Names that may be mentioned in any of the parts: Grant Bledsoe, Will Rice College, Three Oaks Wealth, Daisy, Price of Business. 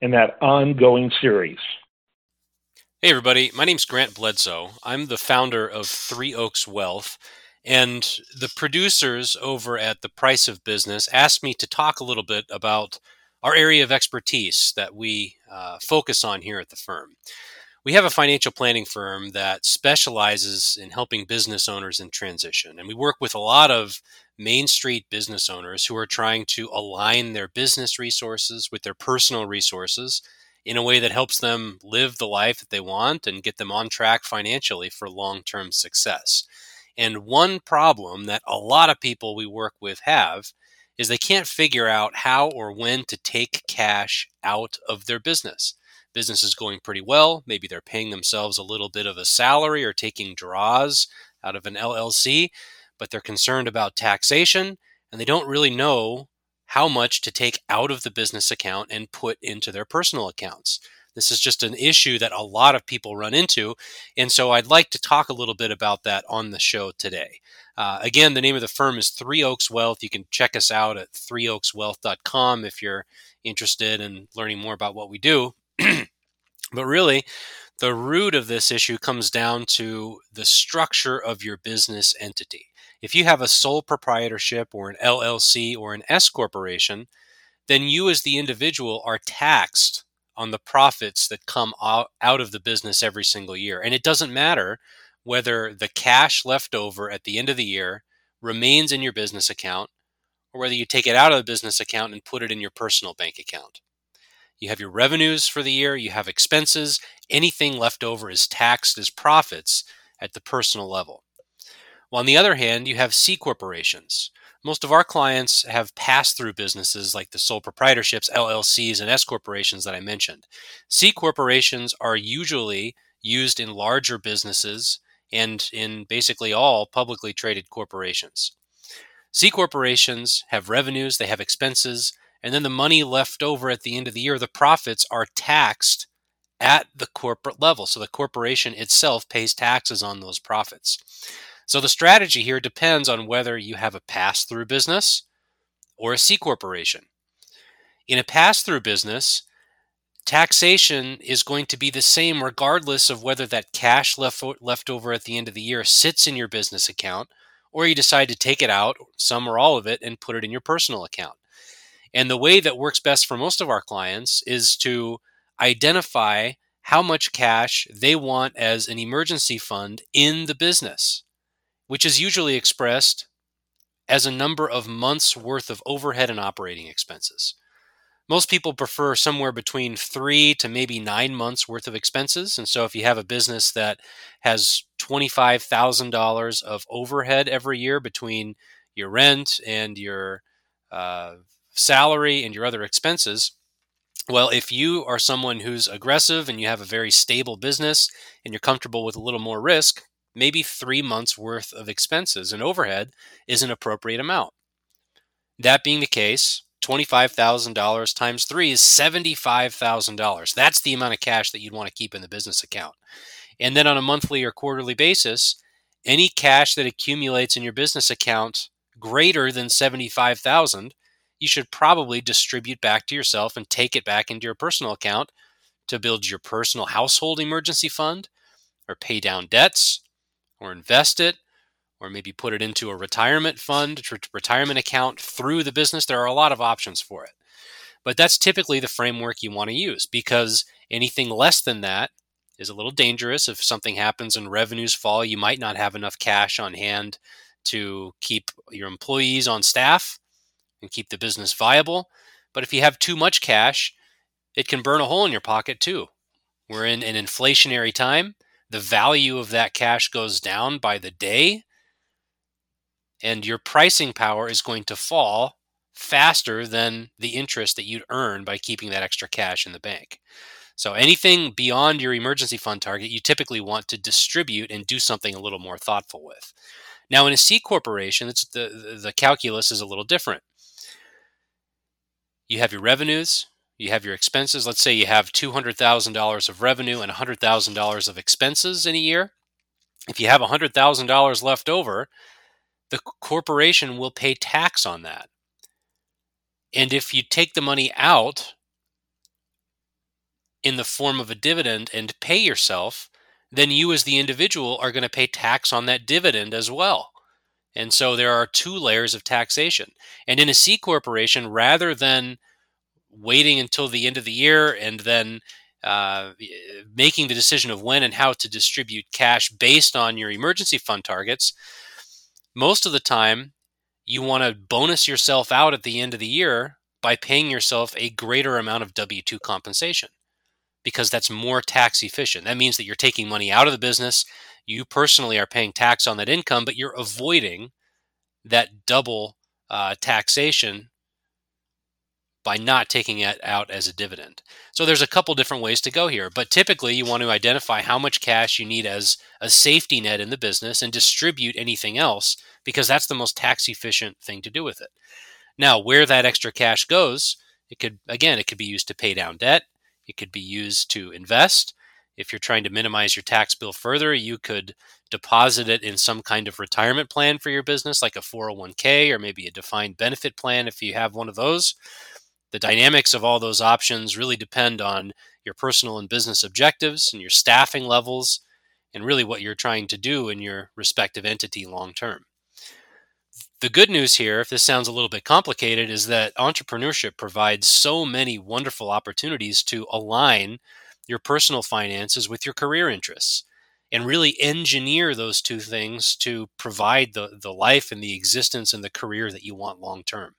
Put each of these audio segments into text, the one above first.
in that ongoing series. Hey, everybody. My name's Grant Bledsoe. I'm the founder of Three Oaks Wealth, and the producers over at The Price of Business asked me to talk a little bit about our area of expertise that we focus on here at the firm. We have a financial planning firm that specializes in helping business owners in transition, and we work with a lot of Main Street business owners who are trying to align their business resources with their personal resources in a way that helps them live the life that they want and get them on track financially for long-term success. And one problem that a lot of people we work with have is they can't figure out how or when to take cash out of their business. Business is going pretty well. Maybe they're paying themselves a little bit of a salary or taking draws out of an LLC, but they're concerned about taxation and they don't really know how much to take out of the business account and put into their personal accounts. This is just an issue that a lot of people run into. And so I'd like to talk a little bit about that on the show today. Again, the name of the firm is Three Oaks Wealth. You can check us out at threeoakswealth.com if you're interested in learning more about what we do. But really, the root of this issue comes down to the structure of your business entity. If you have a sole proprietorship or an LLC or an S corporation, then you as the individual are taxed on the profits that come out of the business every single year. And it doesn't matter whether the cash left over at the end of the year remains in your business account or whether you take it out of the business account and put it in your personal bank account. You have your revenues for the year, you have expenses, anything left over is taxed as profits at the personal level. Well, on the other hand, you have C corporations. Most of our clients have pass-through businesses like the sole proprietorships, LLCs, and S corporations that I mentioned. C corporations are usually used in larger businesses and in basically all publicly traded corporations. C corporations have revenues, they have expenses, and then the money left over at the end of the year, the profits are taxed at the corporate level. So the corporation itself pays taxes on those profits. So the strategy here depends on whether you have a pass-through business or a C corporation. In a pass-through business, taxation is going to be the same regardless of whether that cash left over at the end of the year sits in your business account or you decide to take it out, some or all of it, and put it in your personal account. And the way that works best for most of our clients is to identify how much cash they want as an emergency fund in the business, which is usually expressed as a number of months' worth of overhead and operating expenses. Most people prefer somewhere between 3 to maybe 9 months' worth of expenses. And so if you have a business that has $25,000 of overhead every year between your rent and your salary and your other expenses, well, if you are someone who's aggressive and you have a very stable business and you're comfortable with a little more risk, maybe 3 months worth of expenses and overhead is an appropriate amount. That being the case, $25,000 times 3 is $75,000. That's the amount of cash that you'd want to keep in the business account. And then on a monthly or quarterly basis, any cash that accumulates in your business account greater than $75,000, you should probably distribute back to yourself and take it back into your personal account to build your personal household emergency fund or pay down debts or invest it or maybe put it into a retirement fund, retirement account through the business. There are a lot of options for it. But that's typically the framework you want to use because anything less than that is a little dangerous. If something happens and revenues fall, you might not have enough cash on hand to keep your employees on staff and keep the business viable. But if you have too much cash, it can burn a hole in your pocket too. We're in an inflationary time. The value of that cash goes down by the day, and your pricing power is going to fall faster than the interest that you'd earn by keeping that extra cash in the bank. So anything beyond your emergency fund target, you typically want to distribute and do something a little more thoughtful with. Now, in a C corporation, it's the calculus is a little different. You have your revenues, you have your expenses. Let's say you have $200,000 of revenue and $100,000 of expenses in a year. If you have $100,000 left over, the corporation will pay tax on that. And if you take the money out in the form of a dividend and pay yourself, then you as the individual are going to pay tax on that dividend as well. And so there are two layers of taxation. And in a C corporation, rather than waiting until the end of the year and then making the decision of when and how to distribute cash based on your emergency fund targets, most of the time you want to bonus yourself out at the end of the year by paying yourself a greater amount of W-2 compensation, because that's more tax efficient. That means that you're taking money out of the business. You personally are paying tax on that income, but you're avoiding that double taxation by not taking it out as a dividend. So there's a couple different ways to go here, but typically you want to identify how much cash you need as a safety net in the business and distribute anything else, because that's the most tax efficient thing to do with it. Now, where that extra cash goes, it could be used to pay down debt. It could be used to invest. If you're trying to minimize your tax bill further, you could deposit it in some kind of retirement plan for your business, like a 401k or maybe a defined benefit plan if you have one of those. The dynamics of all those options really depend on your personal and business objectives and your staffing levels and really what you're trying to do in your respective entity long term. The good news here, if this sounds a little bit complicated, is that entrepreneurship provides so many wonderful opportunities to align your personal finances with your career interests and really engineer those two things to provide the life and the existence and the career that you want long term.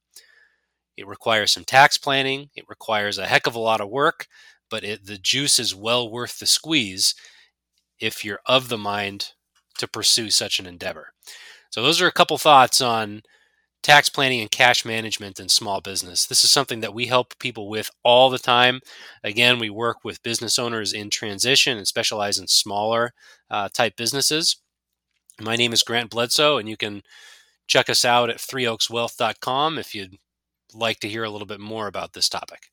It requires some tax planning. It requires a heck of a lot of work, but the juice is well worth the squeeze if you're of the mind to pursue such an endeavor. So those are a couple thoughts on tax planning and cash management in small business. This is something that we help people with all the time. Again, we work with business owners in transition and specialize in smaller type businesses. My name is Grant Bledsoe, and you can check us out at threeoakswealth.com if you'd like to hear a little bit more about this topic.